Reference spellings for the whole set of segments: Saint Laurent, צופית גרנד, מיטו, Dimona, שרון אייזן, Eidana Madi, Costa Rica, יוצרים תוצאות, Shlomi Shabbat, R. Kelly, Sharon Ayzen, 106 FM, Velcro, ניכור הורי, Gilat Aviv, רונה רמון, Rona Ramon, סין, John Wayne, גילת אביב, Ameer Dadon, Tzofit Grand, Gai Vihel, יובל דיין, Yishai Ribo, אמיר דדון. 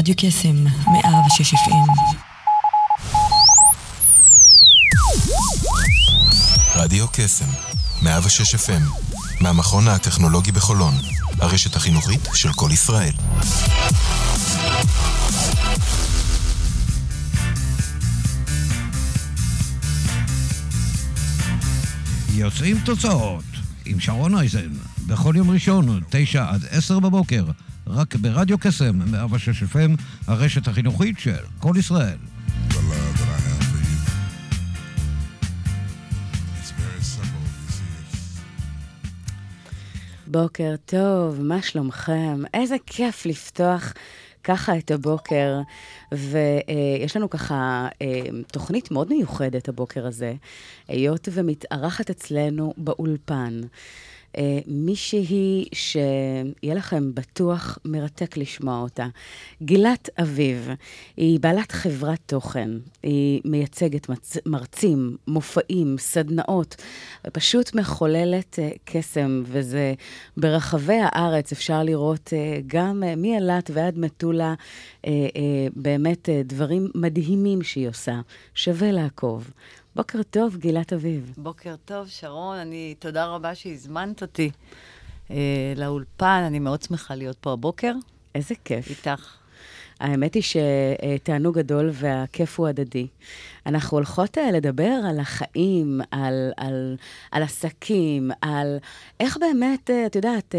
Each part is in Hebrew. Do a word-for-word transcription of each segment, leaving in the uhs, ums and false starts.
רדיו קסם מאה ושש אף אם. רדיו קסם מאה ושש אף אם, מהמכון הטכנולוגי בחולון, הרשת החינוכית של כל ישראל. יוצרים תוצאות עם שרון אייזן, בכל יום ראשון, תשע עד עשר בבוקר, רק ברדיו קסם מאה ושש אף אם, הרשת החינוכית של כל ישראל. בוקר טוב, מה שלומכם? איזה כיף לפתוח ככה את הבוקר, ויש לנו ככה תוכנית מאוד מיוחדת הבוקר הזה, היות ומתארחת אצלנו באולפן. מישהי שיהיה לכם בטוח מרתק לשמוע אותה. גילת אביב, היא בעלת חברת תוכן, היא מייצגת מצ... מרצים, מופעים, סדנאות, פשוט מחוללת קסם, וזה ברחבי הארץ אפשר לראות גם מאילת ועד מטולה, באמת דברים מדהימים שהיא עושה, שווה לעקוב. בוקר טוב, גילת אביב. בוקר טוב, שרון. אני, תודה רבה שהזמנת אותי אה, לאולפן. אני מאוד שמחה להיות פה הבוקר. איזה כיף. איתך. האמת היא שתענוג גדול והכיף הוא הדדי. אנחנו הולכות לדבר על החיים, על, על, על עסקים, על איך באמת, את יודעת,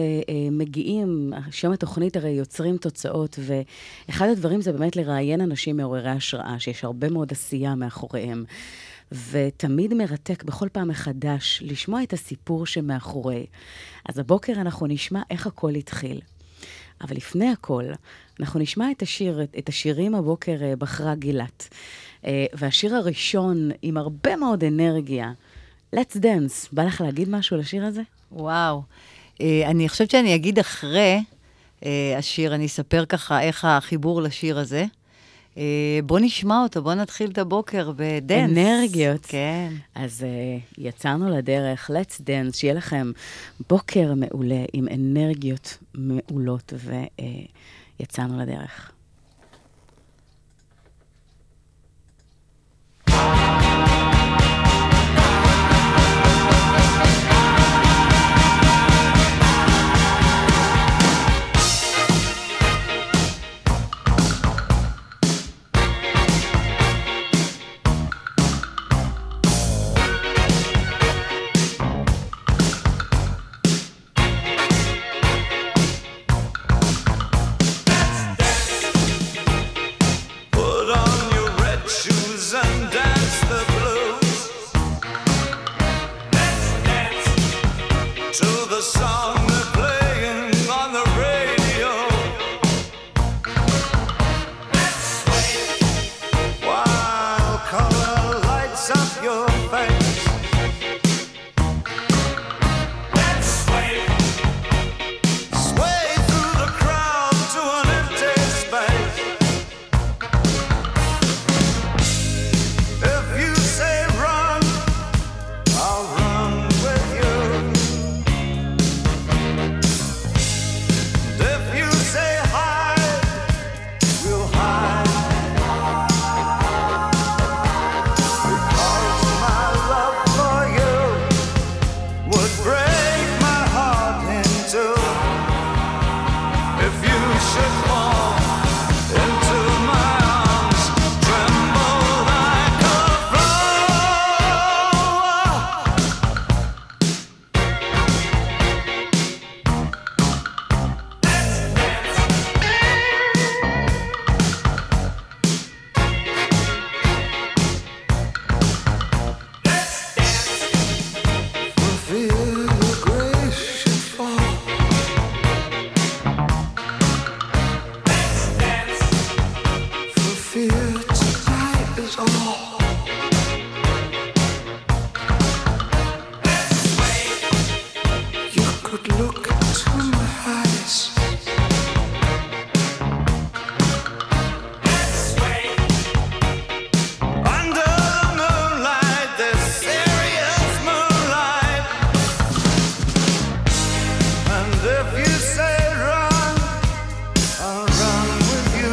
מגיעים, שם התוכנית הרי יוצרים תוצאות, ואחד הדברים זה באמת לראיין אנשים מעוררי השראה, שיש הרבה מאוד עשייה מאחוריהם. ותמיד מרתק בכל פעם מחדש לשמוע את הסיפור שמאחורי. אז הבוקר אנחנו נשמע איך הכל התחיל. אבל לפני הכל, אנחנו נשמע את, השיר, את השירים הבוקר בחרה גילת. והשיר הראשון עם הרבה מאוד אנרגיה, Let's Dance. בא לך להגיד משהו לשיר הזה? וואו. אני חושבת שאני אגיד אחרי השיר, אני אספר ככה איך החיבור לשיר הזה. בוא נשמע אותו, בוא נתחיל את הבוקר בדנס. אנרגיות. כן. אז uh, יצאנו לדרך, let's dance, שיהיה לכם בוקר מעולה עם אנרגיות מעולות, ויצאנו uh, לדרך. If you say run, I'll run with you.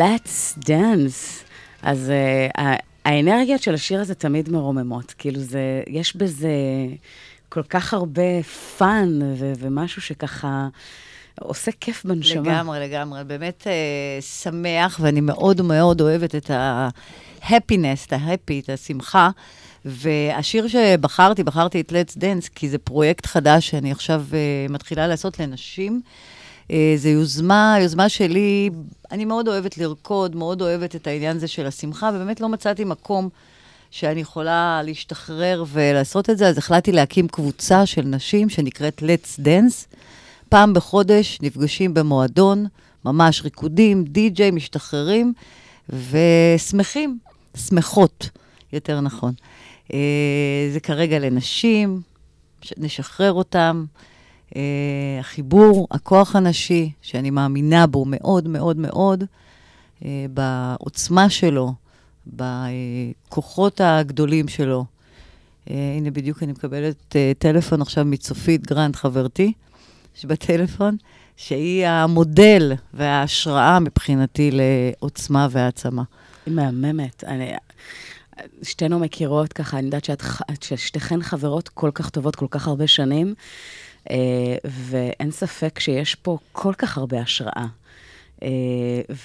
Let's Dance. אז uh, האנרגיות של השיר הזה תמיד מרוממות, כאילו זה, יש בזה כל כך הרבה פאן ו- ומשהו שככה עושה כיף בנשמה. לגמרי, לגמרי. באמת uh, שמח, ואני מאוד מאוד אוהבת את ה-happiness, את ה-happy, את השמחה. והשיר שבחרתי, בחרתי את Let's Dance, כי זה פרויקט חדש שאני עכשיו uh, מתחילה לעשות לנשים. Uh, זה יוזמה, יוזמה שלי, אני מאוד אוהבת לרקוד, מאוד אוהבת את העניין הזה של השמחה, ובאמת לא מצאתי מקום שאני יכולה להשתחרר ולעשות את זה, אז החלטתי להקים קבוצה של נשים שנקראת Let's Dance. פעם בחודש נפגשים במועדון, ממש ריקודים, די-ג'יי, משתחררים ושמחים, שמחות, יותר נכון. Uh, זה כרגע לנשים, נשחרר אותם, Uh, החיבור, הכוח הנשי, שאני מאמינה בו מאוד מאוד מאוד, uh, בעוצמה שלו, בכוחות הגדולים שלו. Uh, הנה בדיוק אני מקבלת uh, טלפון עכשיו מצופית גרנד, חברתי, שבטלפון, שהיא המודל וההשראה מבחינתי לעוצמה והעצמה. היא מהממת, אני... שתינו מכירות ככה, אני יודעת שאת, ששתיכן חברות כל כך טובות, כל כך הרבה שנים, ואין ספק שיש פה כל כך הרבה השראה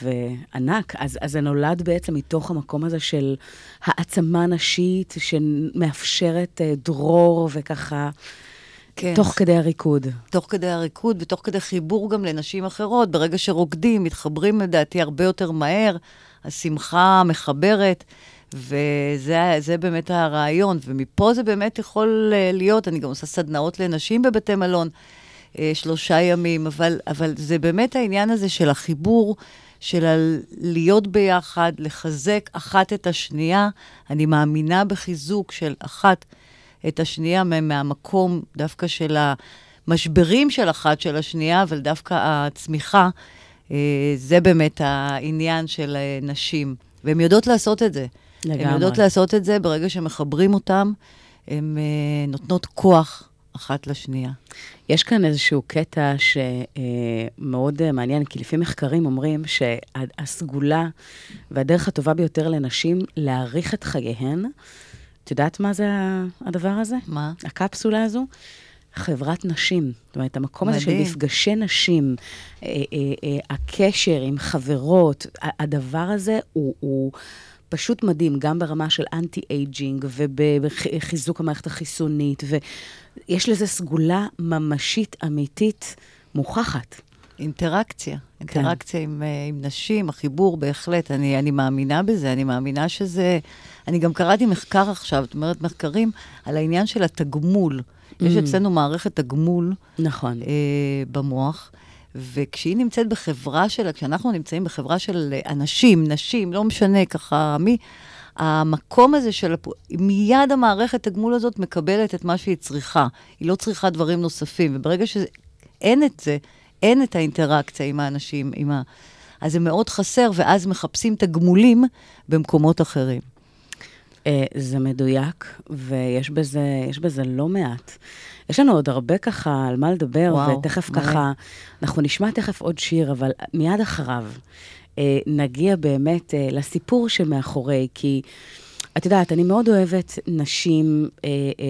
וענק. אז, אז זה נולד בעצם מתוך המקום הזה של העצמה נשית שמאפשרת דרור וככה, כן. תוך כדי הריקוד. תוך כדי הריקוד ותוך כדי חיבור גם לנשים אחרות. ברגע שרוקדים, מתחברים לדעתי הרבה יותר מהר, השמחה מחברת, וזה זה באמת הרעיון, ומפה זה באמת יכול להיות, אני גם עושה סדנאות לנשים בבתי מלון, שלושה ימים, אבל, אבל זה באמת העניין הזה של החיבור, של להיות ביחד, לחזק אחת את השנייה, אני מאמינה בחיזוק של אחת את השנייה, מהמקום דווקא של המשברים של אחת של השנייה, אבל דווקא הצמיחה, זה באמת העניין של נשים, והן יודעות לעשות את זה. לגמרי. הן יודעות לעשות את זה, ברגע שמחברים אותם, הן uh, נותנות כוח אחת לשנייה. יש כאן איזשהו קטע שמאוד uh, uh, מעניין, כי לפי מחקרים אומרים שהסגולה והדרך הטובה ביותר לנשים להאריך את חייהן, את יודעת מה זה הדבר הזה? מה? הקפסולה הזו? חברת נשים, זאת אומרת, המקום הזה של מפגשי נשים, אה, אה, אה, הקשר עם חברות, הדבר הזה הוא, הוא פשוט מדהים, גם ברמה של אנטי-אייג'ינג, ובחיזוק המערכת החיסונית, ויש לזה סגולה ממשית, אמיתית, מוכחת. אינטראקציה, אינטראקציה כן. עם, עם נשים, החיבור בהחלט, אני, אני מאמינה בזה, אני מאמינה שזה, אני גם קראתי מחקר עכשיו, זאת אומרת, מחקרים על העניין של התגמול, יש אצלנו מערכת הגמול, נכון, במוח, וכשהיא נמצאת בחברה שלה, כשאנחנו נמצאים בחברה של אנשים, נשים, לא משנה ככה מי, המקום הזה של, מיד המערכת הגמול הזאת מקבלת את מה שהיא צריכה, היא לא צריכה דברים נוספים, וברגע שאין את זה, אין את האינטראקציה עם האנשים, עם ה... אז זה מאוד חסר, ואז מחפשים את הגמולים במקומות אחרים. זה מדויק, ויש בזה, יש בזה לא מעט. יש לנו עוד הרבה ככה על מה לדבר, וואו, ותכף מלא. ככה, אנחנו נשמע תכף עוד שיר, אבל מיד אחריו נגיע באמת לסיפור שמאחורי, כי את יודעת, אני מאוד אוהבת נשים אה, אה,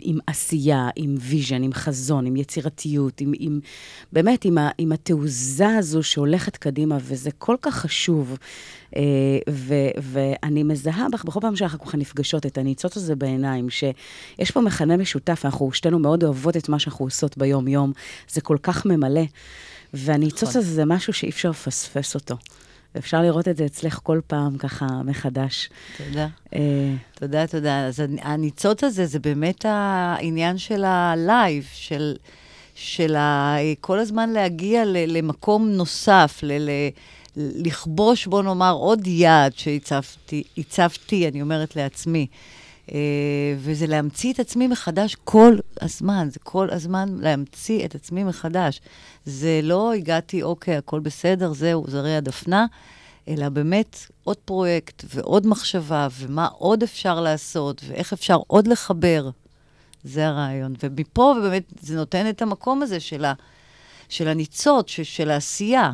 עם עשייה, עם ויז'ן, עם חזון, עם יצירתיות, עם, עם, באמת עם, ה, עם התעוזה הזו שהולכת קדימה, וזה כל כך חשוב. אה, ו, ואני מזהה בך, בכל פעם שאנחנו ככה נפגשות את הניצוץ הזה בעיניים, שיש פה מכנה משותף, אנחנו שתינו מאוד אוהבות את מה שאנחנו עושות ביום-יום, זה כל כך ממלא. והניצוץ הזה זה משהו שאי אפשר לפספס אותו. אפשר לראות את זה אצלך כל פעם ככה מחדש. תודה. תודה, תודה. אז הניצוץ הזה זה באמת העניין של הלייב, של, של ה... כל הזמן להגיע ל, למקום נוסף, ל, ל, לכבוש, בוא נאמר, עוד יעד שהצבתי, הצבתי, אני אומרת לעצמי. וזה להמציא את עצמי מחדש כל הזמן, זה כל הזמן להמציא את עצמי מחדש. זה לא הגעתי, אוקיי, הכל בסדר, זהו, זרי הדפנה, אלא באמת עוד פרויקט ועוד מחשבה, ומה עוד אפשר לעשות, ואיך אפשר עוד לחבר. זה הרעיון. ומפה באמת זה נותן את המקום הזה של הניצות, של העשייה.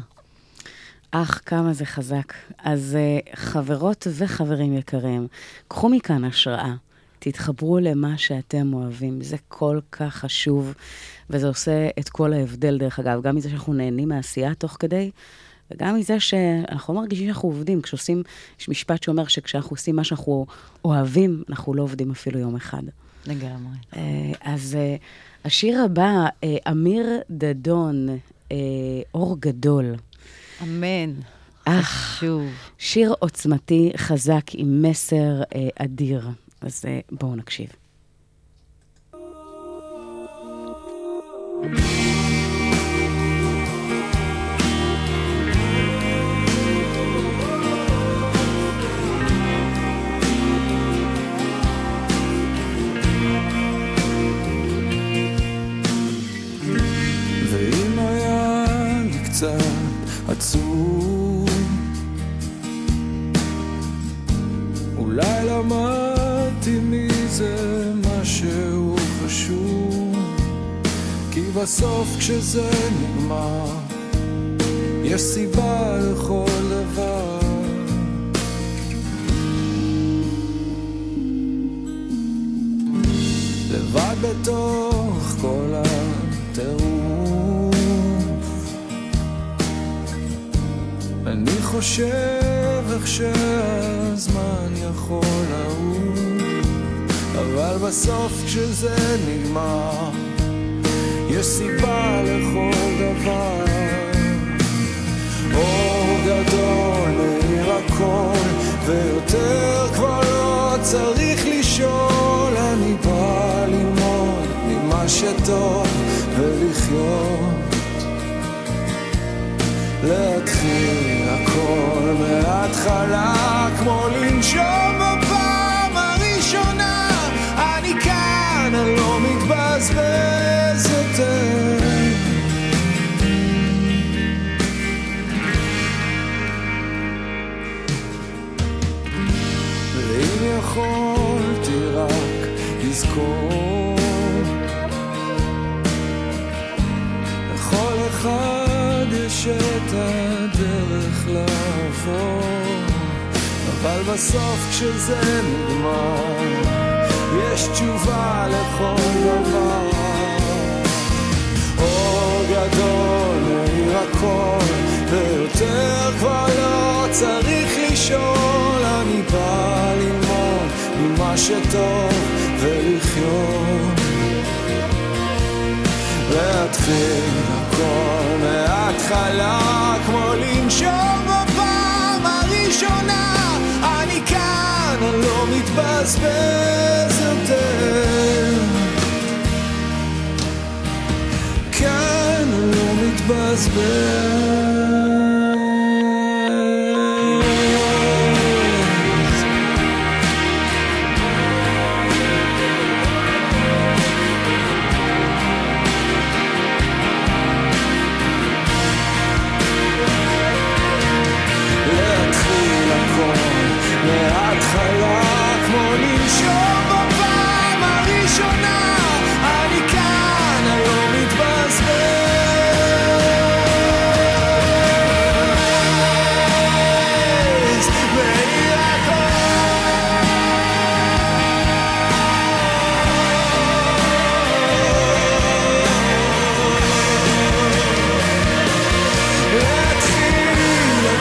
אך כמה זה חזק. אז חברות וחברים יקרים, קחו מכאן השראה, תתחברו למה שאתם אוהבים, זה כל כך חשוב, וזה עושה את כל ההבדל דרך אגב, גם מזה שאנחנו נהנים מהעשייה תוך כדי, וגם מזה שאנחנו מרגישים שאנחנו עובדים, כשעושים, יש משפט שאומר שכשאנחנו עושים מה שאנחנו אוהבים, אנחנו לא עובדים אפילו יום אחד. לגמרי. אז השיר הבא, אמיר דדון, אור גדול. אמן. אך, חשוב. שיר עוצמתי חזק עם מסר אדיר. אז בואו נקשיב. ואם היה לי קצת עצוב, אולי למדתי מזה משהו חשוב, כי בסוף כשזה נגמר יש סיבה לכל דבר. לבד בתוך כל הטירוף אני חושב איך שהזמן יכול לעוד, אבל בסוף כשזה נגמר יש סיבה לכל דבר. אור גדול מאיר הכל ויותר כבר לא צריך לשאול, אני בא ללמוד ממה שטוב ולחיות, להתחיל הכל מההתחלה כמו לנשום בפעם הראשונה. אני כאן, אני לא מתבזבז יותר. ואם יכולתי רק לזכור לכל אחד את הדרך לעבור, אבל בסוף כשזה נגמר יש תשובה לכל דבר. אור גדול מאיר הכל ויותר כבר לא צריך לשאול, אני בא ללמוד ממה שטוב ולחיות, להתחיל הכל מההתחלה כמו לנשום בפעם הראשונה. אני כאן, אני לא מתבזבז יותר, כאן אני לא מתבזבז. מההתחלה כמו לנשום בפעם הראשונה, אני כאן, אני לא מתבזבז, מאיר הכל, להתחיל הכל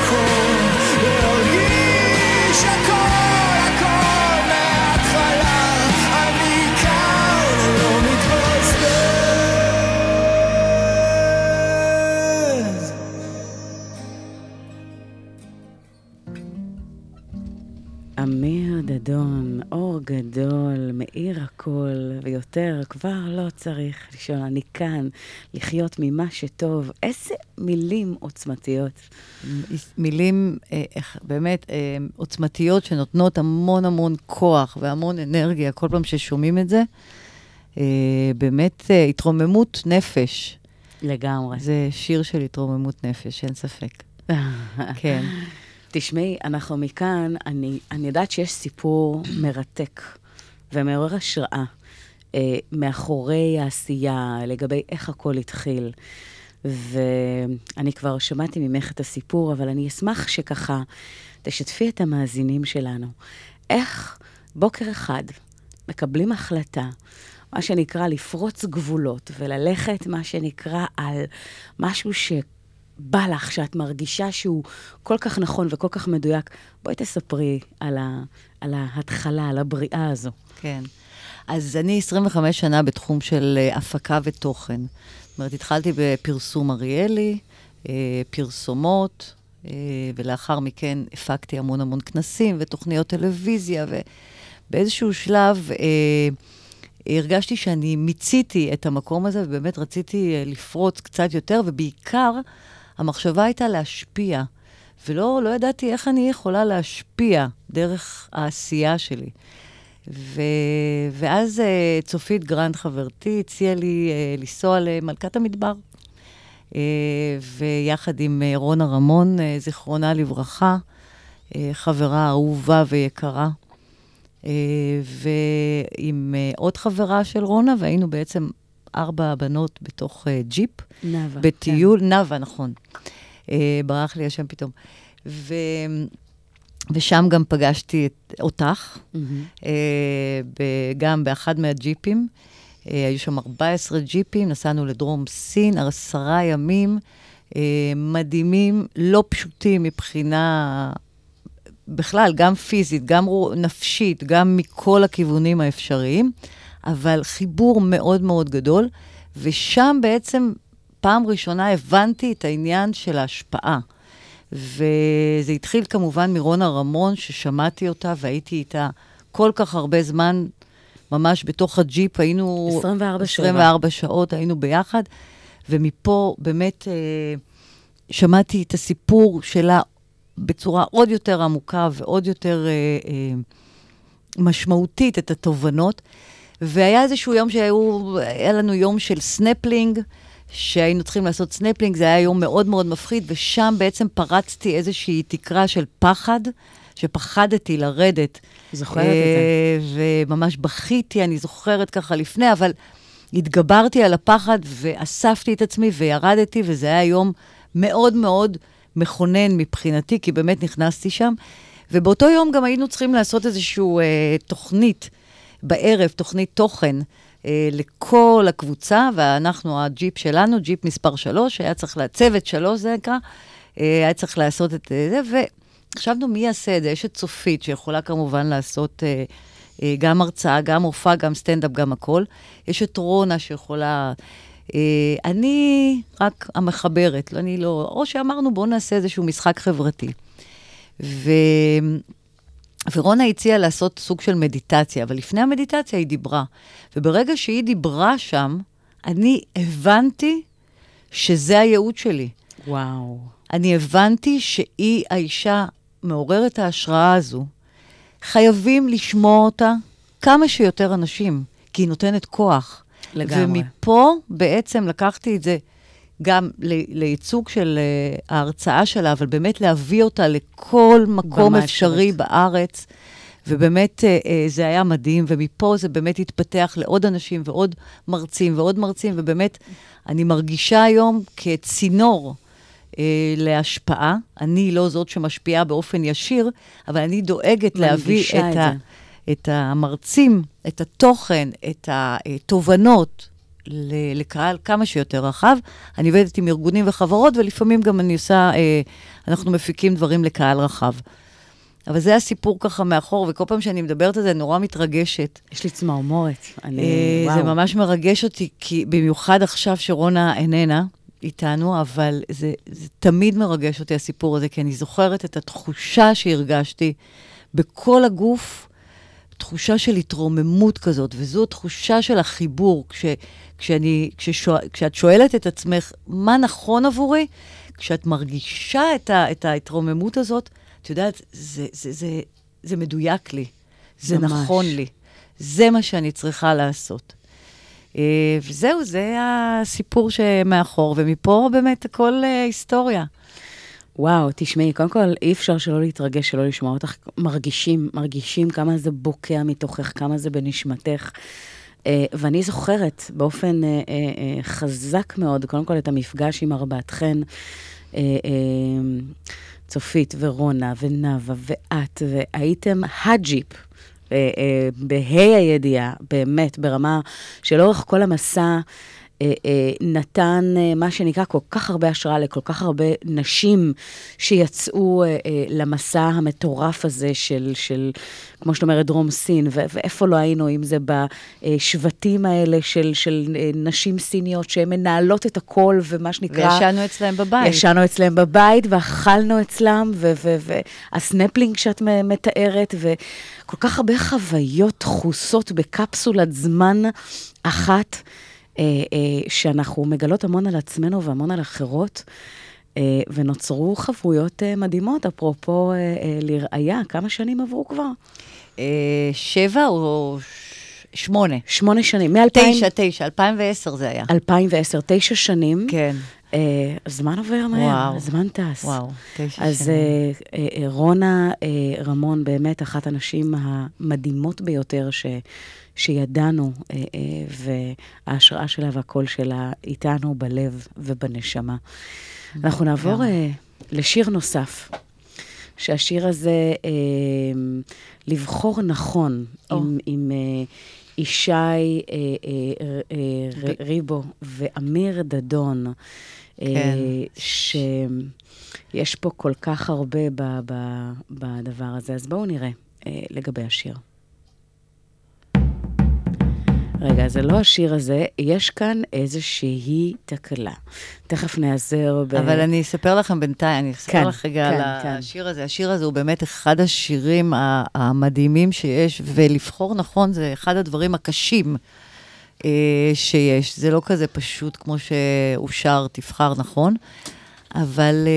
דדון, אור גדול, מאיר הכל, ויותר כבר לא צריך לשאול, אני כאן, לחיות ממה שטוב. איזה מילים עוצמתיות. מילים אה, באמת אה, עוצמתיות שנותנות המון המון כוח והמון אנרגיה, כל פעם ששומעים את זה, אה, באמת אה, התרוממות נפש. לגמרי. זה שיר של התרוממות נפש, אין ספק. כן. תשמעי, אנחנו מכאן, אני, אני יודעת שיש סיפור מרתק ומעורר השראה, אה, מאחורי העשייה, לגבי איך הכל התחיל. ואני כבר שמעתי ממך את הסיפור, אבל אני אשמח שככה תשתפי את המאזינים שלנו. איך בוקר אחד מקבלים החלטה, מה שנקרא לפרוץ גבולות, וללכת מה שנקרא על משהו שבא לך, שאת מרגישה שהוא כל כך נכון וכל כך מדויק. בואי תספרי על, ה, על ההתחלה, על הבריאה הזו. כן. אז אני עשרים וחמש שנה בתחום של הפקה ותוכן. זאת אומרת, התחלתי בפרסום אריאלי, פרסומות, ולאחר מכן הפקתי המון המון כנסים ותוכניות טלוויזיה, ובאיזשהו שלב הרגשתי שאני מיציתי את המקום הזה, ובאמת רציתי לפרוץ קצת יותר, ובעיקר המחשבה הייתה להשפיע, ולא לא ידעתי איך אני יכולה להשפיע דרך העשייה שלי. ו... ואז uh, צופית גרנד חברתי הציעה לי uh, לנסוע למלכת המדבר. Uh, ויחד עם uh, רונה רמון, uh, זיכרונה לברכה, uh, חברה אהובה ויקרה. Uh, ועם uh, עוד חברה של רונה, והיינו בעצם ארבע בנות בתוך uh, ג'יפ. נווה. בטיול, כן. נווה, נכון. Uh, ברח לי השם פתאום. ו... ושם גם פגשתי את, אותך, mm-hmm. אה, ב, גם באחד מהג'יפים. אה, היו שם ארבעה עשר ג'יפים, נסענו לדרום סין, עשרה ימים אה, מדהימים, לא פשוטים מבחינה, בכלל, גם פיזית, גם נפשית, גם מכל הכיוונים האפשריים, אבל חיבור מאוד מאוד גדול, ושם בעצם פעם ראשונה הבנתי את העניין של ההשפעה. וזה התחיל כמובן מרונה רמון, ששמעתי אותה והייתי איתה כל כך הרבה זמן, ממש בתוך הג'יפ, היינו עשרים וארבע שעות, היינו ביחד, ומפה באמת אה, שמעתי את הסיפור שלה בצורה עוד יותר עמוקה ועוד יותר אה, אה, משמעותית, את התובנות, והיה איזשהו יום שהיה לנו יום של סנפלינג, שהיינו צריכים לעשות סנפלינג, זה היה יום מאוד מאוד מפחיד, ושם בעצם פרצתי איזושהי תקרה של פחד, שפחדתי לרדת. זוכרת את זה. וממש בכיתי, אני זוכרת ככה לפני, אבל התגברתי על הפחד, ואספתי את עצמי, וירדתי, וזה היה יום מאוד מאוד מכונן מבחינתי, כי באמת נכנסתי שם, ובאותו יום גם היינו צריכים לעשות איזשהו אה, תוכנית, בערב, תוכנית תוכן, לכל הקבוצה, ואנחנו, הג'יפ שלנו, ג'יפ מספר שלוש, היה צריך לצוות שלוש, זה נקרא, היה צריך לעשות את זה, וחשבנו מי יעשה את זה, יש את צופית, שיכולה כמובן לעשות גם הרצאה, גם הופעה, גם סטנדאפ, גם הכל, יש את רונה שיכולה, אני רק המחברת, אני לא, או שאמרנו בואו נעשה איזשהו משחק חברתי, ו... ורונה הציעה לעשות סוג של מדיטציה, אבל לפני המדיטציה היא דיברה. וברגע שהיא דיברה שם, אני הבנתי שזה הייעוד שלי. וואו. אני הבנתי שהיא האישה מעוררת ההשראה הזו. חייבים לשמוע אותה כמה שיותר אנשים, כי היא נותנת כוח. לגמרי. ומפה בעצם לקחתי את זה גם לייצוג של uh, ההרצאה שלה, אבל באמת להביא אותה לכל מקום אפשרי בארץ, ובאמת uh, uh, זה היה מדהים, ומפה זה באמת התפתח לעוד אנשים ועוד מרצים ועוד מרצים, ובאמת אני מרגישה היום כצינור uh, להשפעה, אני לא זאת שמשפיעה באופן ישיר, אבל אני דואגת להביא את, את, ה, את המרצים, את התוכן, את התובנות, לקהל כמה שיותר רחב. אני עובדת עם ארגונים וחברות, ולפעמים גם אני עושה, אה, אנחנו מפיקים דברים לקהל רחב. אבל זה הסיפור ככה מאחור, וכל פעם שאני מדברת על זה, אני נורא מתרגשת. יש לי צמרמורת. אני, אה, וואו. זה ממש מרגש אותי, כי במיוחד עכשיו שרונה איננה איתנו, אבל זה, זה תמיד מרגש אותי הסיפור הזה, כי אני זוכרת את התחושה שהרגשתי בכל הגוף, תחושה של התרוממות כזאת, וזו תחושה של החיבור, כש, כשאני, כששואל, כשאת שואלת את עצמך, מה נכון עבורי, כשאת מרגישה את, ה, את ההתרוממות הזאת, את יודעת, זה, זה, זה, זה מדויק לי, זה ממש. נכון לי, זה מה שאני צריכה לעשות. וזהו, זה הסיפור שמאחור, ומפה באמת הכל היסטוריה. וואו, תשמעי, קודם כל אי אפשר שלא להתרגש, שלא לשמוע אותך, מרגישים, מרגישים כמה זה בוקע מתוכך, כמה זה בנשמתך, ואני זוכרת באופן חזק מאוד, קודם כל את המפגש עם ארבעתכן, צופית ורונה ונווה ואת, והייתם הג'יפ, בהי הידיעה, באמת, ברמה שלאורך כל המסע, נתן מה שנקרא כל כך הרבה השראה לכל כך הרבה נשים שיצאו למסע המטורף הזה של, של כמו שאת אומרת, דרום סין, ו- ואיפה לא היינו, אם זה בשבטים האלה של, של נשים סיניות שהן מנהלות את הכל, ומה שנקרא... וישנו אצלם בבית. ישנו אצלם בבית, ואכלנו אצלם, והסנפלינג ו- ו- שאת מתארת, וכל כך הרבה חוויות תחוסות בקפסולת זמן אחת, שאנחנו מגלות המון על עצמנו והמון על אחרות, ונוצרו חברויות מדהימות, אפרופו לראיה, כמה שנים עברו כבר? שבע או שמונה. שמונה שנים. תשע, תשע, אלפיים ועשר זה היה. אלפיים ועשר, תשע שנים. כן. הזמן עובר מהר, הזמן טס. וואו, תשע אז שנים. רונה רמון, באמת אחת הנשים המדהימות ביותר ש... שידענו, וההשראה שלה והקול שלה איתנו בלב ובנשמה. אנחנו נעבור לשיר נוסף, שהשיר הזה, לבחור נכון, עם ישי ריבו ואמיר דדון, שיש פה כל כך הרבה בדבר הזה, אז בואו נראה לגבי השיר. רגע, זה לא השיר הזה, יש כאן איזושהי תקלה. תכף נעזר ב... אבל אני אספר לכם בינתיים, אני אספר לך רגע על השיר הזה. השיר הזה הוא באמת אחד השירים המדהימים שיש, ולבחור נכון זה אחד הדברים הקשים שיש. זה לא כזה פשוט כמו שאושר תבחר נכון, אבל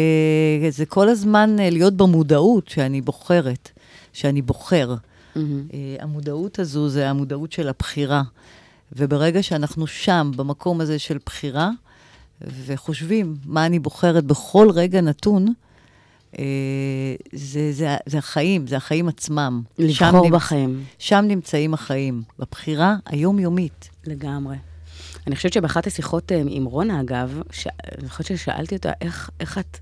זה כל הזמן להיות במודעות שאני בוחרת, שאני בוחר. Mm-hmm. Uh, המודעות הזו זה המודעות של הבחירה, וברגע שאנחנו שם, במקום הזה של בחירה, וחושבים מה אני בוחרת בכל רגע נתון, uh, זה, זה, זה החיים, זה החיים עצמם. לבחור שם בחיים. נמצ... שם נמצאים החיים, בבחירה היומיומית. לגמרי. אני חושבת שבאחת השיחות עם רונה, אגב, ש... אני חושבת ששאלתי אותה, איך, איך את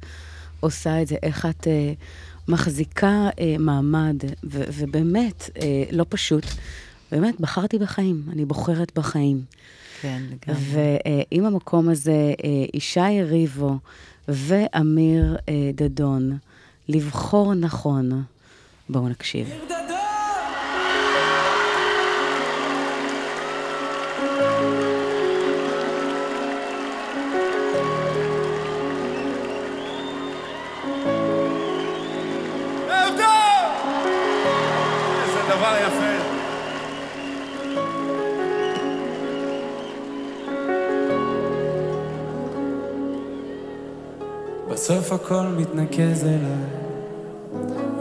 עושה את זה, איך את... אה... מחזיקה אה, מעמד, ו- ובאמת, אה, לא פשוט, באמת, בחרתי בחיים, אני בוחרת בחיים. כן, לגמרי. ועם אה, המקום הזה, אה, ישי ריבו ואמיר אה, דדון, לבחור נכון, בואו נקשיב. אמיר דדון! בסוף הכל מתנקז אליי,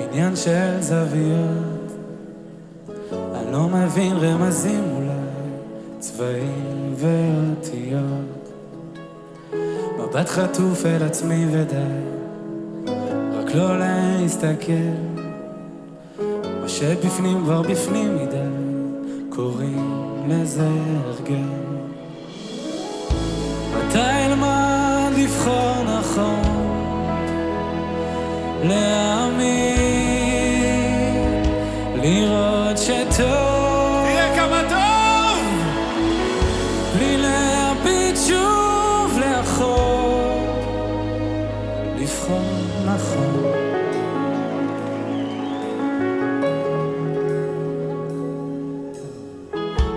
עניין של זוויות. אני לא מבין רמזים אולי, צבעים ואותיות. מבט חטוף אל עצמי ודי, רק לא להסתכל. מה שבפנים כבר בפנים מדי, קוראים לזה הרגל. מתי למד לבחור נכון? להאמין, לראות שטוב, תראה כמה טוב, בלי להביט שוב לאחור, לבחור נכון.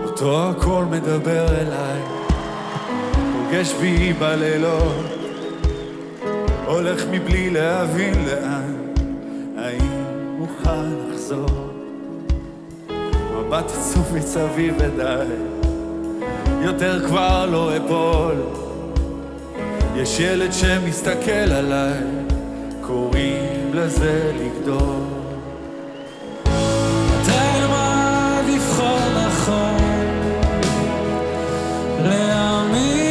אותו הכל מדבר אליי, פוגש בי בלילות, הולך מבלי להבין לאן, האם מוכן לחזור. מבט עצוב מצביב ודי, יותר כבר לא אפול. יש ילד שמסתכל עליי, קוראים לזה לגדול. מתי למד לבחור נכון, להאמין,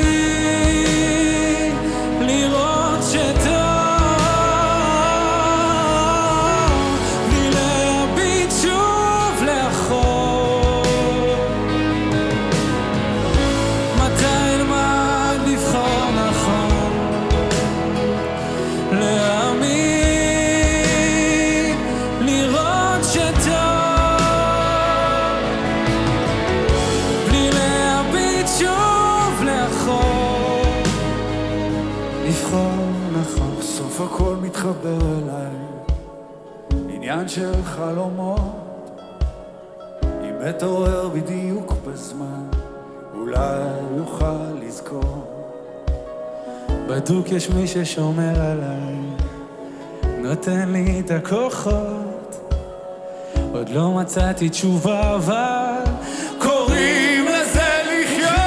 לבחור נכון, בסוף הכל מתחבר אליי, עניין של חלומות. אם מתעורר בדיוק בזמן, אולי יוכל לזכור. בדוק יש מי ששומר עליי, נותן לי את הכוחות. עוד לא מצאתי תשובה, אבל קוראים לזה לחיות.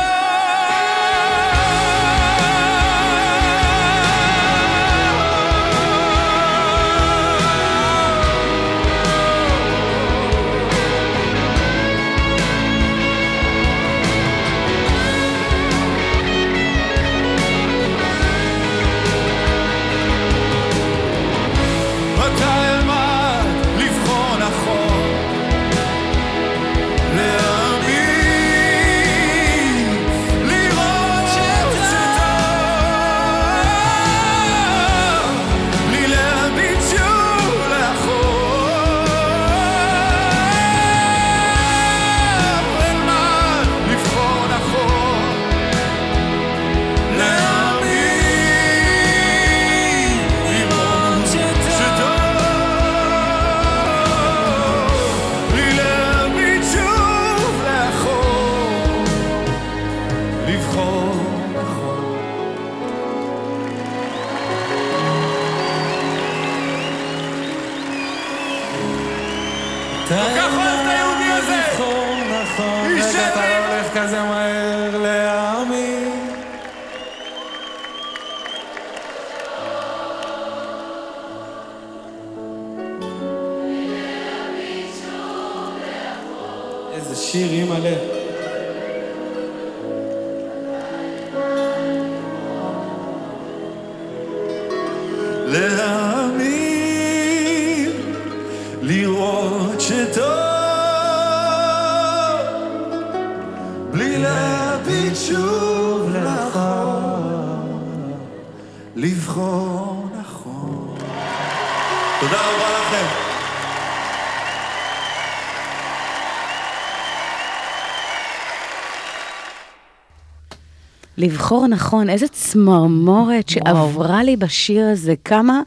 לבחור נכון, איזה צמרמורת שעברה לי בשיר הזה, כמה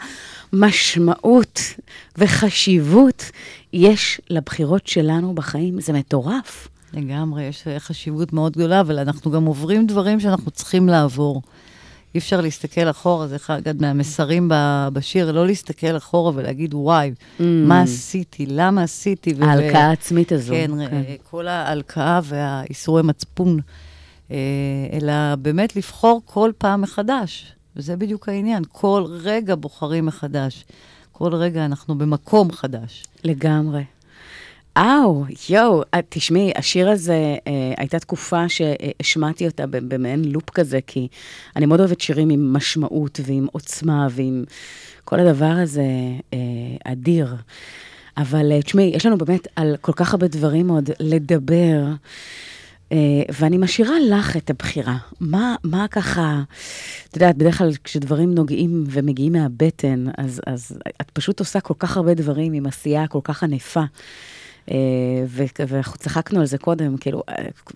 משמעות וחשיבות יש לבחירות שלנו בחיים, זה מטורף. לגמרי, יש חשיבות מאוד גדולה, אבל אנחנו גם עוברים דברים שאנחנו צריכים לעבור. אי אפשר להסתכל אחורה, זה אחד מהמסרים בשיר, לא להסתכל אחורה ולהגיד, וואי, מה עשיתי, למה עשיתי? ההלקאה העצמית הזו. כן, כל ההלקאה והאיסורי מצפון. אלא באמת לבחור כל פעם מחדש, וזה בדיוק העניין, כל רגע בוחרים מחדש, כל רגע אנחנו במקום חדש. לגמרי. אאו, יו, תשמעי, השיר הזה, אה, הייתה תקופה שהשמעתי אותה במעין לופ כזה, כי אני מאוד אוהבת שירים עם משמעות ועם עוצמה ועם כל הדבר הזה אה, אדיר. אבל תשמעי, יש לנו באמת על כל כך הרבה דברים עוד לדבר, ואני משאירה לך את הבחירה. מה, מה ככה, את יודעת, בדרך כלל כשדברים נוגעים ומגיעים מהבטן, אז, אז את פשוט עושה כל כך הרבה דברים עם עשייה כל כך ענפה. ואנחנו צחקנו על זה קודם, כאילו,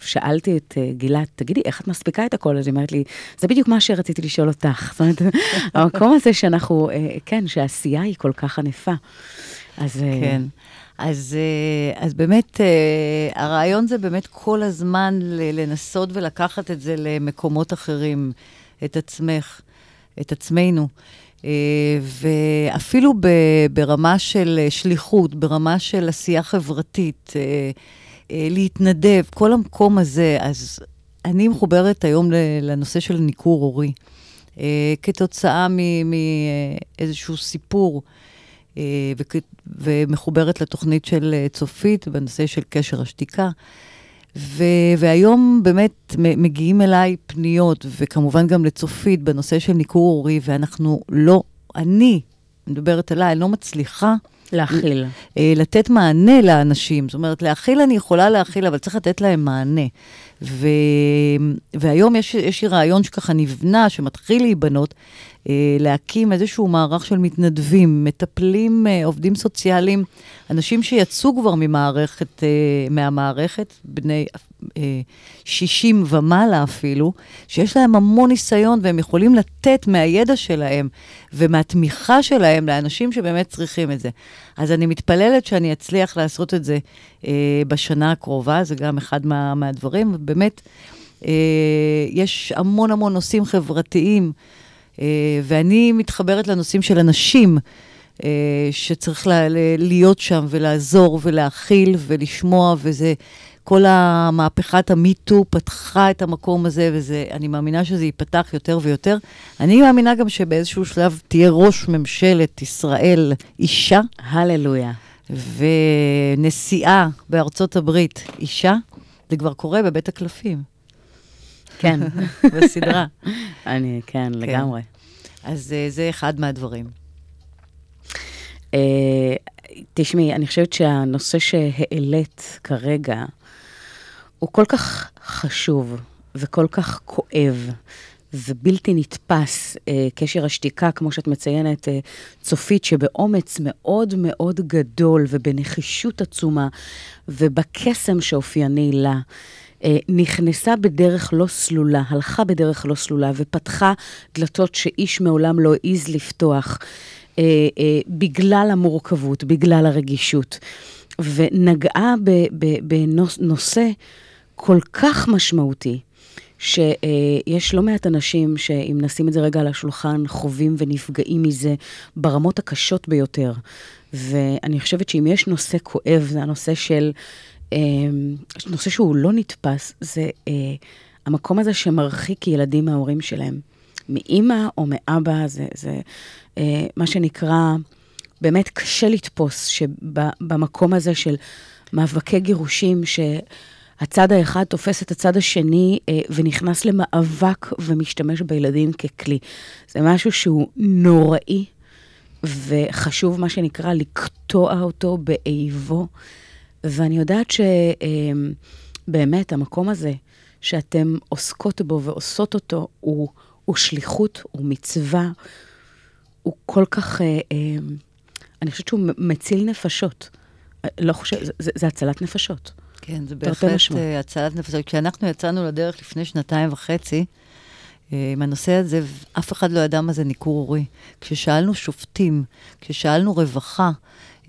שאלתי את גילת, תגידי, איך את מספיקה את הכל? אז היא אומרת לי, זה בדיוק מה שרציתי לשאול אותך. זאת אומרת, המקום הזה שאנחנו, כן, שהעשייה היא כל כך ענפה. אז... כן. אז, אז באמת, הרעיון זה באמת כל הזמן לנסות ולקחת את זה למקומות אחרים, את עצמך, את עצמנו, ואפילו ברמה של שליחות, ברמה של עשייה חברתית, להתנדב, כל המקום הזה. אז אני מחוברת היום לנושא של ניכור הורי, כתוצאה מאיזשהו סיפור, ומחוברת לתוכנית של צופית בנושא של קשר השתיקה, והיום באמת מגיעים אליי פניות, וכמובן גם לצופית בנושא של ניכור הורי, ואנחנו לא, אני מדברת עליי, לא מצליחה להכיל, לתת מענה לאנשים. זאת אומרת, להכיל אני יכולה להכיל, אבל צריך לתת להם מענה. והיום יש לי רעיון שככה נבנה, שמתחיל להיבנות, להקים איזשהו מערך של מתנדבים, מטפלים, עובדים סוציאליים, אנשים שיצאו כבר ממערכת, מהמערכת, בני שישים ומעלה אפילו, שיש להם המון ניסיון והם יכולים לתת מהידע שלהם ומהתמיכה שלהם לאנשים שבאמת צריכים את זה. אז אני מתפללת שאני אצליח לעשות את זה בשנה הקרובה, זה גם אחד מה, מהדברים, ובאמת יש המון המון נושאים חברתיים, ואני מתחברת לנושאים של אנשים שצריך להיות שם ולעזור ולהכיל ולשמוע, וזה כל המהפכת המיטו פתחה את המקום הזה, וזה, אני מאמינה שזה ייפתח יותר ויותר. אני מאמינה גם שבאיזשהו שלב תהיה ראש ממשלת ישראל אישה. הללויה. ונשיאה בארצות הברית אישה. זה כבר קורה בבית הקלפים. כן. בסדרה. אני, כן, לגמרי. אז זה אחד מהדברים. תשמעי, אני חושבת שהנושא שהעלית כרגע, הוא כל כך חשוב, וכל כך כואב, ובלתי נתפס, קשר השתיקה, כמו שאת מציינת, צופית, שבאומץ מאוד מאוד גדול, ובנחישות עצומה, ובקסם שאופייני לה, נכנסה בדרך לא סלולה, הלכה בדרך לא סלולה, ופתחה דלתות שאיש מעולם לא העז לפתוח, בגלל המורכבות, בגלל הרגישות, ונגעה בנושא כל כך משמעותי, שיש לא מעט אנשים שאם נשים את זה רגע על השולחן, חווים ונפגעים מזה ברמות הקשות ביותר. ואני חושבת שאם יש נושא כואב, זה הנושא של, נושא שהוא לא נתפס, זה המקום הזה שמרחיק ילדים מההורים שלהם. מאמא או מאבא, זה, זה מה שנקרא, באמת קשה לתפוס שבמקום הזה של מאבקי גירושים, שהצד האחד תופס את הצד השני ונכנס למאבק ומשתמש בילדים ככלי. זה משהו שהוא נוראי וחשוב, מה שנקרא, לקטוע אותו בעיבו. ואני יודעת שבאמת המקום הזה שאתם עוסקות בו ועושות אותו הוא, הוא שליחות, הוא מצווה, הוא כל כך... אני חושבת שהוא מציל נפשות. לא חושב, זה, זה הצלת נפשות. כן, זה בהחלט הצלת נפשות. כשאנחנו יצאנו לדרך לפני שנתיים וחצי, עם הנושא הזה, אף אחד לא ידע מה זה ניכור הורי. כששאלנו שופטים, כששאלנו רווחה,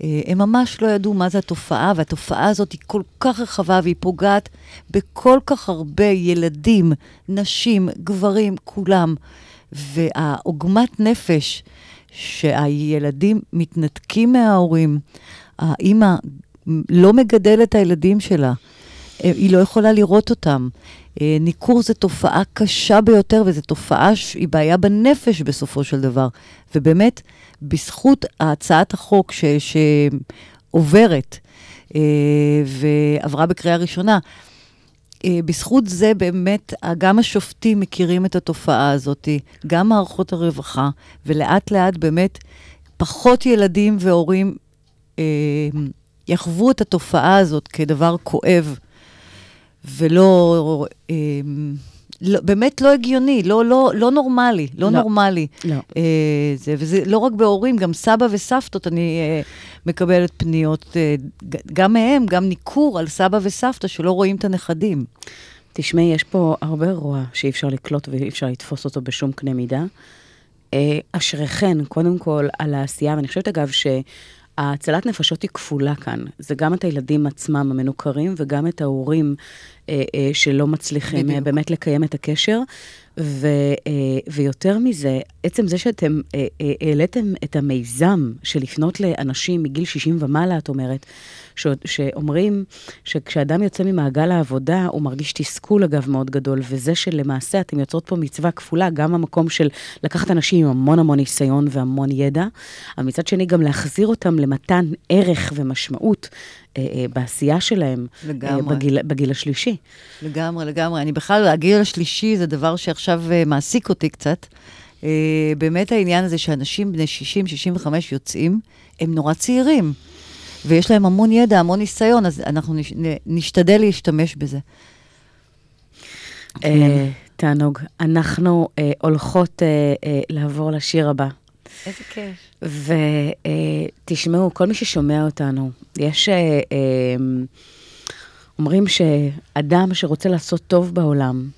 הם ממש לא ידעו מה זה התופעה, והתופעה הזאת היא כל כך רחבה, והיא פוגעת בכל כך הרבה ילדים, נשים, גברים, כולם. והעוגמת נפש, שהילדים מתנתקים מההורים, האמא לא מגדלת את הילדים שלה, היא לא יכולה לראות אותם. ניכור זה תופעה קשה ביותר, וזו תופעה שהיא בעיה בנפש בסופו של דבר. ובאמת, בזכות הצעת החוק ש- שעוברת ועברה בקריאה ראשונה, בזכות זה באמת, גם השופטים מכירים את התופעה הזאת, גם מערכות הרווחה, ולאט לאט באמת פחות ילדים והורים אה, יחוו את התופעה הזאת כדבר כואב, ולא, אה, לא, באמת לא הגיוני, לא, לא, לא נורמלי, לא, לא. נורמלי. לא. אה, זה, וזה לא רק בהורים, גם סבא וסבתות, אני אה, מקבלת פניות, אה, גם מהם, גם ניכור על סבא וסבתא שלא רואים את הנכדים. תשמעי, יש פה הרבה רוע שאי אפשר לקלוט ואי אפשר לתפוס אותו בשום קנה מידה. אה, אשריכן, קודם כל, על העשייה, ואני חושבת אגב ש... הצלת נפשות היא כפולה כאן. זה גם את הילדים עצמם המנוכרים, וגם את ההורים אה, אה, שלא מצליחים אה, באמת לקיים את הקשר. ו, אה, ויותר מזה, עצם זה שאתם אה, אה, העליתם את המיזם של לפנות לאנשים מגיל שישים ומעלה, את אומרת, ש, שאומרים שכשאדם יוצא ממעגל העבודה, הוא מרגיש תסכול אגב מאוד גדול, וזה שלמעשה אתם יוצרות פה מצווה כפולה, גם המקום של לקחת אנשים עם המון המון ניסיון והמון ידע, אבל מצד שני גם להחזיר אותם למתן ערך ומשמעות, בעשייה שלהם, בגיל, בגיל השלישי. לגמרי, לגמרי. אני בכלל, הגיל השלישי זה דבר שעכשיו מעסיק אותי קצת. באמת העניין הזה שאנשים בני שישים עד שישים וחמש יוצאים, הם נורא צעירים, ויש להם המון ידע, המון ניסיון, אז אנחנו נשתדל להשתמש בזה. תענוג. אנחנו אה, הולכות אה, אה, לעבור לשיר הבא. איזה כיף. ותשמעו, אה, כל מי ששומע אותנו, יש... אה, אה, אומרים שאדם שרוצה לעשות טוב בעולם,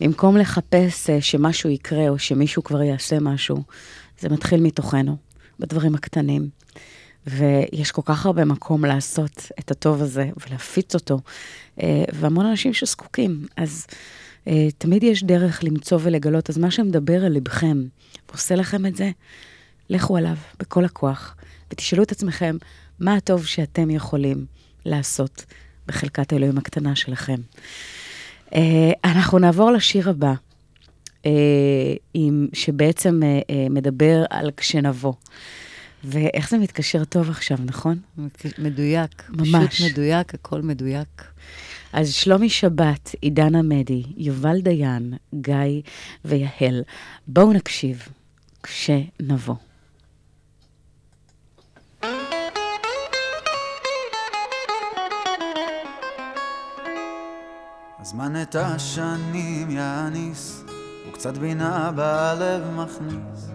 במקום לחפש אה, שמשהו יקרה, או שמישהו כבר יעשה משהו, זה מתחיל מתוכנו, בדברים הקטנים. ויש כל כך הרבה מקום לעשות את הטוב הזה, ולהפיץ אותו, אה, והמון אנשים שזקוקים. אז... תמיד יש דרך למצוא ולגלות, אז מה שמדבר על לבכם, ועושה לכם את זה, לכו עליו בכל הכוח, ותשאלו את עצמכם, מה הטוב שאתם יכולים לעשות בחלקת האלוהים הקטנה שלכם. אנחנו נעבור לשיר הבא, שבעצם מדבר על כשנבוא. ואיך זה מתקשר טוב עכשיו, נכון? מדויק. ממש. פשוט מדויק, הכל מדויק. אז שלומי שבת, עידנה מדי, יובל דיין, גיא ויהל. בואו נקשיב כשנבוא. הזמן את השנים יעניס, וקצת בינה בלב מכניס,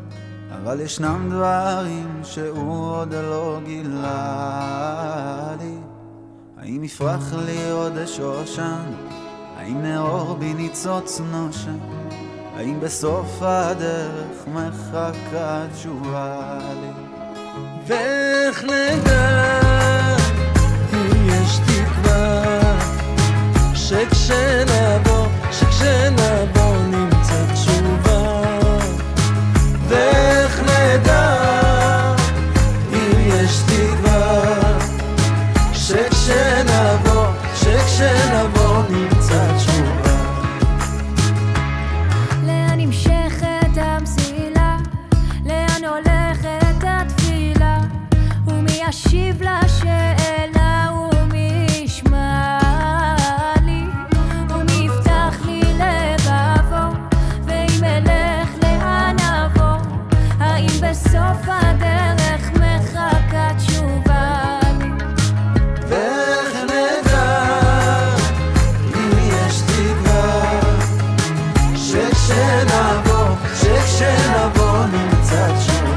אבל ישנם דברים שהוא עוד לא גילה לי. האם יפרח לי עוד השושן? האם נאור בי ניצוץ נושן? האם בסוף הדרך מחכה תשובה לי? ואיך נדע אם יש תקווה שכשנבוא, שכשנבוא נמצא תשובה? ואיך נדע אם יש תקווה שכשנבוא, שכשנבוא נמצא תשובה? לאן נמשכת המסילה? לאן הולכת התפילה? ומי ישיב לשאלה? ומי ישמע לי? ומי יפתח לי לבבו? ואם אלך לאן אבוא? האם בסוף הדרך מחכה תשובה? כשנבוא נמצא תשובה.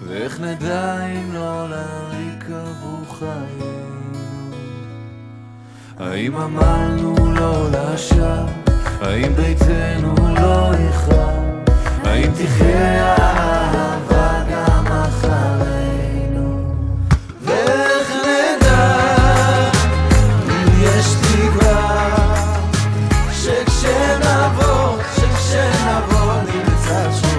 ואיך נדע אם לא לריקבו חיים? האם אמרנו לא לשם? האם ביתנו לא יחרב? האם תחיה אהבה גם אחרינו? ואיך נדע אם יש תקווה שכשנבוא, שכשנבוא נמצא תשובה?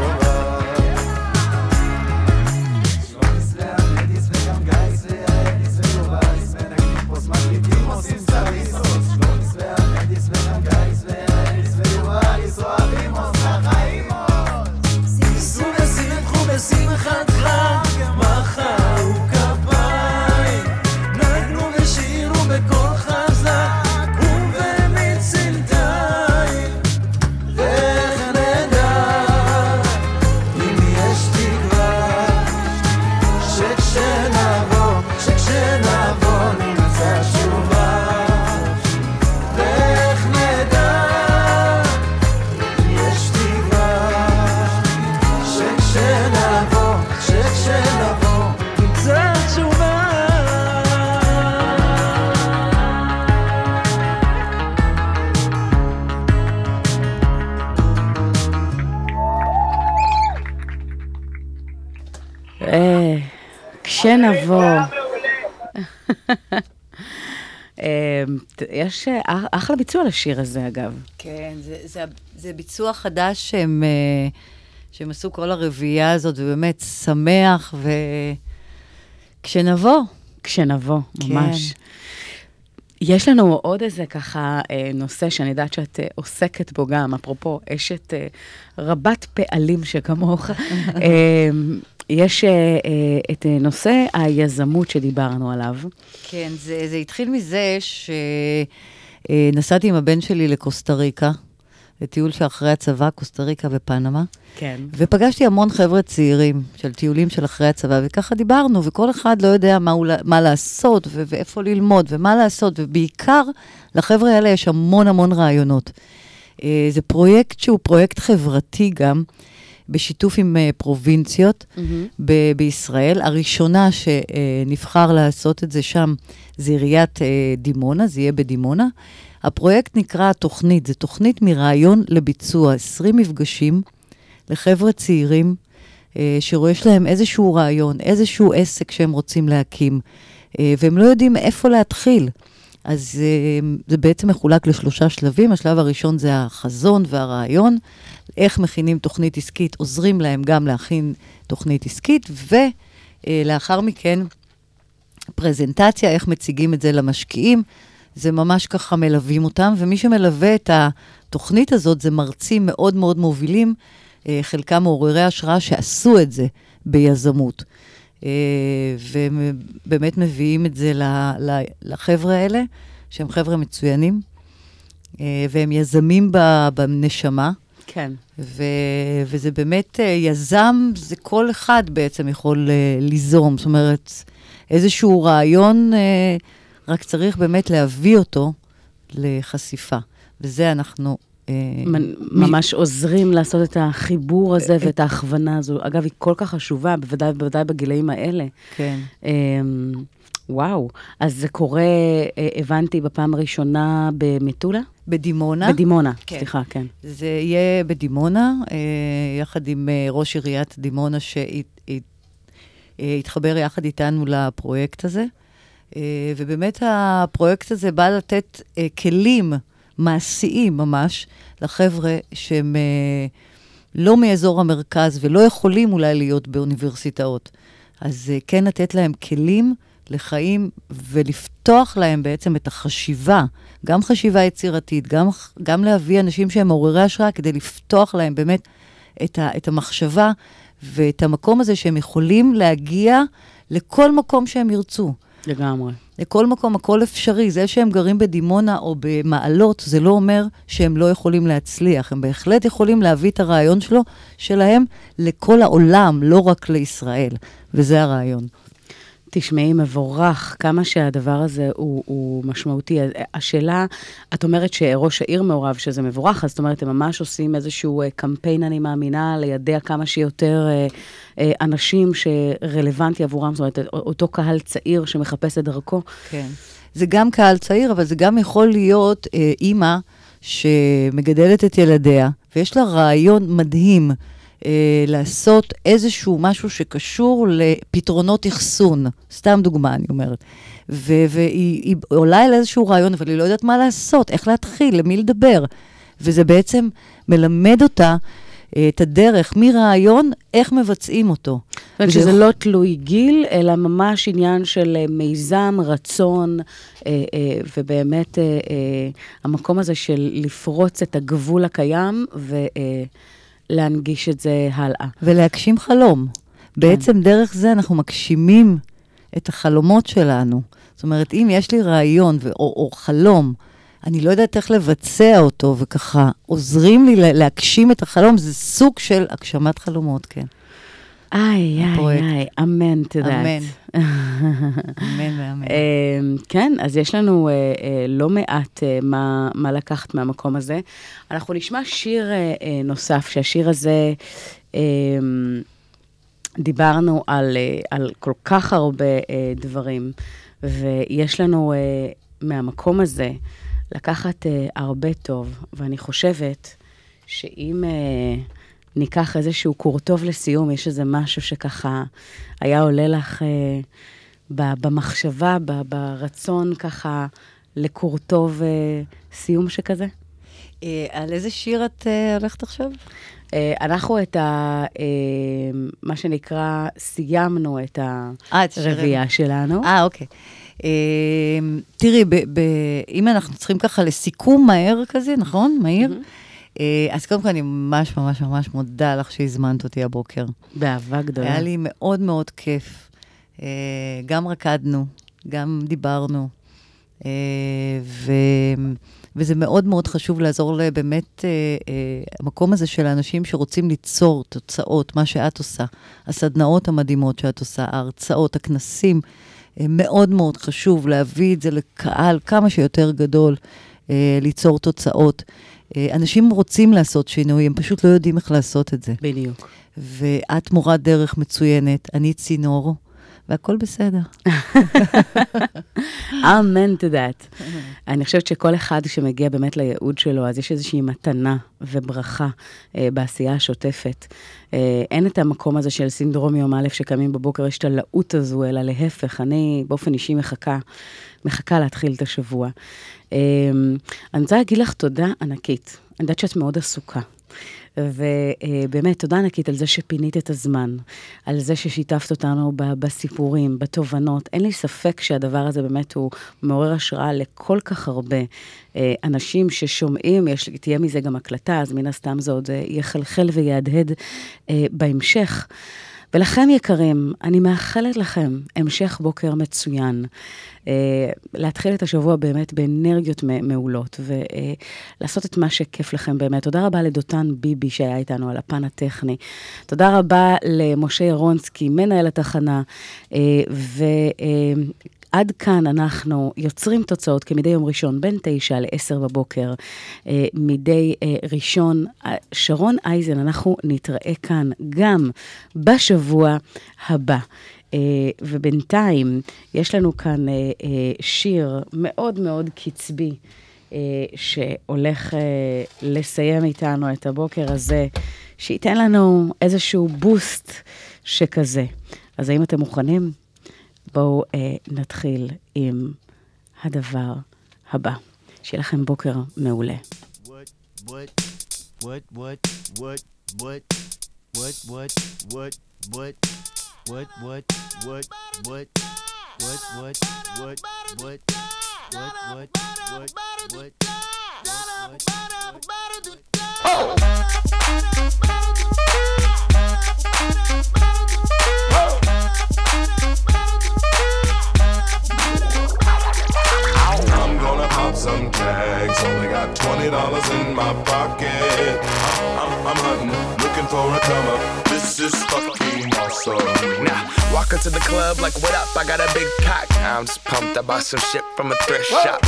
כשנבוא. יש אחלה ביצוע לשיר הזה, אגב. כן, זה ביצוע חדש שהם עשו כל הרביעייה הזאת, ובאמת שמח, וכשנבוא. כשנבוא, ממש. יש לנו עוד איזה ככה נושא שאני יודעת שאת עוסקת בו גם, אפרופו אשת רבת פעלים שכמוך, יש את נושא היזמות שדיברנו עליו. כן, זה, זה התחיל מזה שנסעתי עם הבן שלי לקוסטה ריקה, לטיול שאחרי הצבא, קוסטה ריקה ופנמה. כן. ופגשתי המון חבר'ה צעירים של טיולים של אחרי הצבא, וככה דיברנו, וכל אחד לא יודע מה, מה לעשות, ו- ואיפה ללמוד, ומה לעשות, ובעיקר לחבר'ה האלה יש המון המון רעיונות. זה פרויקט שהוא פרויקט חברתי גם, בשיתוף עם uh, פרובינציות mm-hmm. ב- בישראל. הראשונה שנבחר uh, לעשות את זה שם, זה עיריית uh, דימונה, זה יהיה בדימונה. הפרויקט נקרא התוכנית, זה תוכנית מרעיון לביצוע, עשרים מפגשים לחבר'ה צעירים, uh, שיש להם איזשהו רעיון, איזשהו עסק שהם רוצים להקים, uh, והם לא יודעים איפה להתחיל. אז uh, זה בעצם מחולק לשלושה שלבים. השלב הראשון זה החזון והרעיון, איך מכינים תוכנית עסקית, עוזרים להם גם להכין תוכנית עסקית, ולאחר מכן פרזנטציה, איך מציגים את זה למשקיעים, זה ממש ככה מלווים אותם, ומי שמלווה את התוכנית הזאת, זה מרצים מאוד מאוד מובילים, חלקם מעוררי השראה שעשו את זה ביזמות, ובאמת מביאים את זה לחבר'ה האלה, שהם חבר'ה מצוינים, והם יזמים בנשמה, כן. ו- וזה באמת יזם, זה כל אחד בעצם יכול ליזום, זאת אומרת, איזשהו רעיון, רק צריך באמת להביא אותו לחשיפה, וזה אנחנו... ממש עוזרים לעשות את החיבור הזה ואת ההכוונה הזו. אגב, היא כל כך חשובה, בוודאי ובוודאי בגילאים האלה. כן. וואו, אז זה קורה, הבנתי, בפעם הראשונה במטולה? בדימונה. בדימונה, סליחה, כן. זה יהיה בדימונה, יחד עם ראש עיריית דימונה, שהתחבר יחד איתנו לפרויקט הזה. ובאמת הפרויקט הזה בא לתת כלים מעשיים ממש לחבר'ה שהם לא מאזור המרכז ולא יכולים אולי להיות באוניברסיטאות. אז כן לתת להם כלים לחיים ולפתוח להם בעצם את החשיבה, גם חשיבה יצירתית, גם, גם להביא אנשים שהם מעוררי השראה כדי לפתוח להם באמת את, ה, את המחשבה ואת המקום הזה שהם יכולים להגיע לכל מקום שהם ירצו. לגמרי. לכל מקום, הכל אפשרי. זה שהם גרים בדימונה או במעלות, זה לא אומר שהם לא יכולים להצליח. הם בהחלט יכולים להביא את הרעיון שלו, שלהם לכל העולם, לא רק לישראל. וזה הרעיון. תשמעי, מבורך, כמה שהדבר הזה הוא, הוא משמעותי. השאלה, את אומרת שראש העיר מעורב שזה מבורך, אז זאת אומרת, הם ממש עושים איזשהו קמפיין, אני מאמינה, לידע כמה שיותר אנשים שרלוונטי עבורם, זאת אומרת, אותו קהל צעיר שמחפש את דרכו. כן. זה גם קהל צעיר, אבל זה גם יכול להיות אה, אימא שמגדלת את ילדיה, ויש לה רעיון מדהים, לעשות איזשהו משהו שקשור לפתרונות יחסון, סתם דוגמה אני אומרת, והיא עולה אל איזשהו רעיון, אבל היא לא יודעת מה לעשות, איך להתחיל, למי לדבר, וזה בעצם מלמד אותה את הדרך מרעיון, איך מבצעים אותו. זאת אומרת שזה לא תלוי גיל, אלא ממש עניין של מיזם, רצון, ובאמת המקום הזה של לפרוץ את הגבול הקיים, ו... להנגיש את זה הלאה. ולהגשים חלום. כן. בעצם דרך זה אנחנו מגשימים את החלומות שלנו. זאת אומרת, אם יש לי רעיון ו- או-, או חלום, אני לא יודעת איך לבצע אותו, וככה עוזרים לי לה- להגשים את החלום, זה סוג של הגשמת חלומות, כן. איי, איי, איי, אמן, תדעת. אמן, אמן ואמן. כן, אז יש לנו לא מעט מה לקחת מהמקום הזה. אנחנו נשמע שיר נוסף, שהשיר הזה, דיברנו על כל כך הרבה דברים, ויש לנו מהמקום הזה לקחת הרבה טוב, ואני חושבת שאם... ניקח איזשהו קורטוב לסיום, יש איזה משהו שככה היה עולה לך אה, ב- במחשבה, ב- ברצון ככה לקורטוב אה, סיום שכזה? אה, על איזה שיר את אה, הולכת עכשיו? אה, אנחנו את ה, אה, מה שנקרא, סיימנו את הרביעה שלנו. אה, אוקיי. תראי, אם אנחנו צריכים ככה לסיכום מהר כזה, נכון? מהיר? אז קודם כל אני ממש ממש ממש מודה לך שהזמנת אותי הבוקר. באהבה גדולה. היה לי מאוד מאוד כיף. גם רקדנו, גם דיברנו. ו... וזה מאוד מאוד חשוב לעזור לבאמת אה, אה, המקום הזה של האנשים שרוצים ליצור תוצאות, מה שאת עושה, הסדנאות המדהימות שאת עושה, ההרצאות, הכנסים, אה, מאוד מאוד חשוב להביא את זה לקהל כמה שיותר גדול, אה, ליצור תוצאות. אה, אנשים רוצים לעשות שינוי, הם פשוט לא יודעים איך לעשות את זה. בדיוק. ואת מורה דרך מצוינת, אני צינור, והכל בסדר. אמן to that. אני חושבת שכל אחד שמגיע באמת לייעוד שלו, אז יש איזושהי מתנה וברכה בעשייה השוטפת. אין את המקום הזה של סינדרום יום א' שקמים בבוקר, יש את הלאות הזו, אלא להפך, אני באופן אישי מחכה, מחכה להתחיל את השבוע. אני רוצה להגיד לך תודה ענקית. אני יודעת שאת מאוד עסוקה. ובאמת, תודה ענקית על זה שפינית את הזמן, על זה ששיתפת אותנו בסיפורים, בתובנות. אין לי ספק שהדבר הזה באמת הוא מעורר השראה לכל כך הרבה אנשים ששומעים, יש, תהיה מזה גם הקלטה, אז מן הסתם זה עוד יחלחל ויהדהד בהמשך. ולכם יקרים, אני מאחלת לכם המשך בוקר מצוין, uh, להתחיל את השבוע באמת באנרגיות מעולות, ולעשות uh, את מה שכיף לכם באמת. תודה רבה לדותן ביבי שהיה איתנו על הפן הטכני, תודה רבה למשה ירונסקי, מנהל התחנה, uh, ו... Uh, עד כאן אנחנו יוצרים תוצאות כמדי יום ראשון, בין תשע לעשר בבוקר, מדי ראשון. שרון אייזן, אנחנו נתראה כאן גם בשבוע הבא. ובינתיים יש לנו כאן שיר מאוד מאוד קצבי, שהולך לסיים איתנו את הבוקר הזה, שייתן לנו איזשהו בוסט שכזה. אז האם אתם מוכנים? בואו אה, נתחיל עם הדבר הבא. שיהיה לכם בוקר מעולה. What what what what what what what what what what what what what what what what what what what what what some tags, only got twenty dollars in my pocket. I'm, I'm hunting, looking for a come up. This is fucking awesome. Now, walk into the club like, what up? I got a big cock. I'm just pumped, I bought some shit from a thrift Whoa. shop.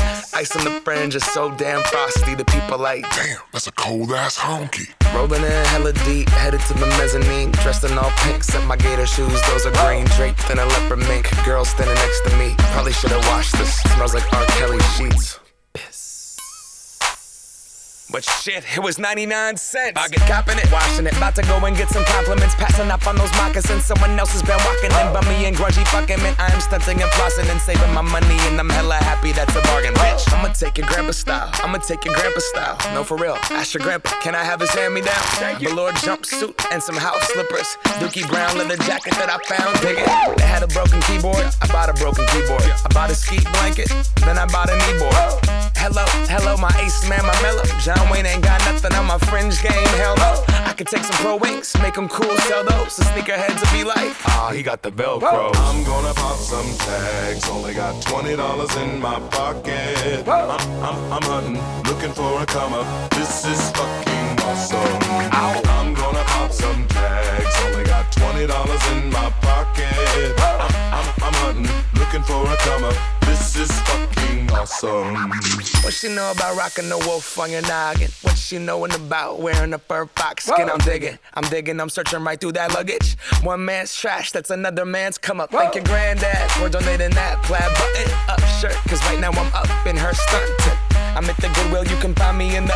Ice on the fringe is so damn frosty. The people like, damn, that's a cold ass honky. Rolling in hella deep, headed to the mezzanine. Dressed in all pink, set my gator shoes. Those are green draped in a leopard mink. Girl standing next to me, probably should've washed this. Smells like R. Kelly sheets. But shit, it was ninety-nine cents. I get copping it, washing it. About to go and get some compliments. Passing up on those moccasins. Someone else has been walking in. Bummy and grungy fucking men. I am stunting and flossing and saving my money. And I'm hella happy that's a bargain, bitch. I'ma take your grandpa style. I'ma take your grandpa style. No, for real. Ask your grandpa, can I have his hand-me-down? Thank you. Velour jumpsuit and some house slippers. Dookie brown leather jacket that I found. Dig it. They had a broken keyboard. I bought a broken keyboard. I bought a ski blanket. Then I bought a kneeboard. Hello, hello, my ace man, my mellow. John John Wayne ain't got nothing on my fringe game, hell no. I could take some pro wings, make them cool, sell those. The sneakerheads will be like, ah, he got the Velcro. I'm gonna pop some tags, only got twenty dollars in my pocket. Whoa. I'm, I'm, I'm hunting, looking for a come up, this is fucking awesome. Ow. I'm gonna pop some tags, only got twenty dollars in my pocket. I'm, I'm, I'm hunting, looking for a come up, this is fucking awesome. What she know about rocking the wolf on your noggin? What she knowin' about wearing a fur fox skin? Whoa. I'm digging, I'm digging, I'm searching right through that luggage. One man's trash, that's another man's come up. Whoa. Thank your granddad for donating that plaid button up shirt. Cause right now I'm up in her stunt. I'm at the Goodwill, you can find me in the...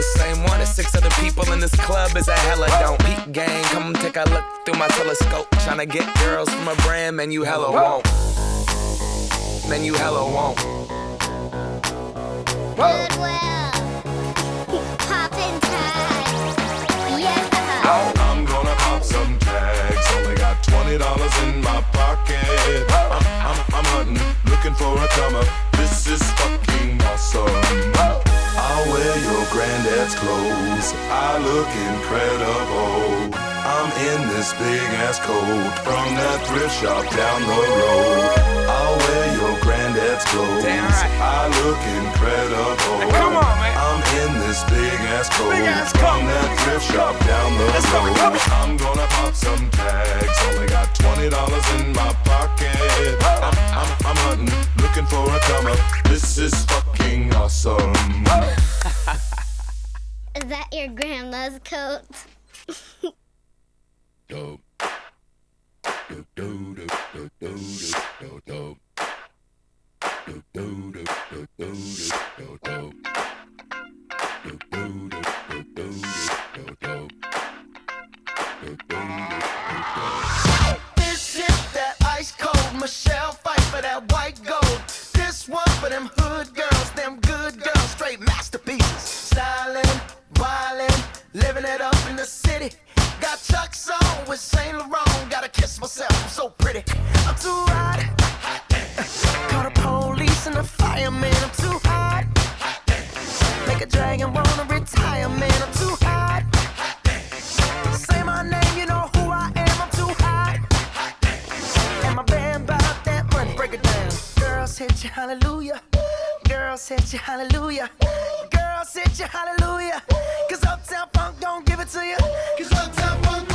same one as six other people in this club is a hella don't. Peak gang, come take a look through my telescope. Tryna get girls from a brand, man, you hella won't. Man, you hella won't. Goodwill. Poppin' tags. Yeah. I'm gonna pop some tags. Only got twenty dollars in my pocket. I'm, I'm, I'm hunting, looking for a comer. This is fucking awesome. I'll wear your granddad's clothes, I look incredible. I'm in this big-ass coat from that thrift shop down the road. I'll wear your granddad's clothes, right. I look incredible. Hey, come on, man. I'm in this big-ass coat big from coat. That thrift shop down the Let's road. Go, go. I'm gonna pop some tags, only got twenty dollars in my pocket. I'm, I'm, I'm hunting, looking for a comer, this is fucking awesome. Is that your grandma's coat? Dope. Do do do do do do do. Do do do do do do do. Do do do do do do do. Do do do. This is that ice cold Michelle fight for that white gold. This one for them hood girls, them good girls, straight masterpieces. Stylin', wildin', living it up in the city. Got Chucks on with Saint Laurent, gotta kiss myself, I'm so pretty. I'm too hot, hot damn. Call the police and the fireman, I'm too hot, hot damn. Make a dragon wanna retire, man, I'm too hot, hot damn. Say my name, you know who I am, I'm too hot, hot damn. And my band bought that money, break it down. Girls hit you, hallelujah. Girls hit you, hallelujah. Girls hit you, hallelujah. Cause Uptown Funk don't give it to you. Cause Uptown Funk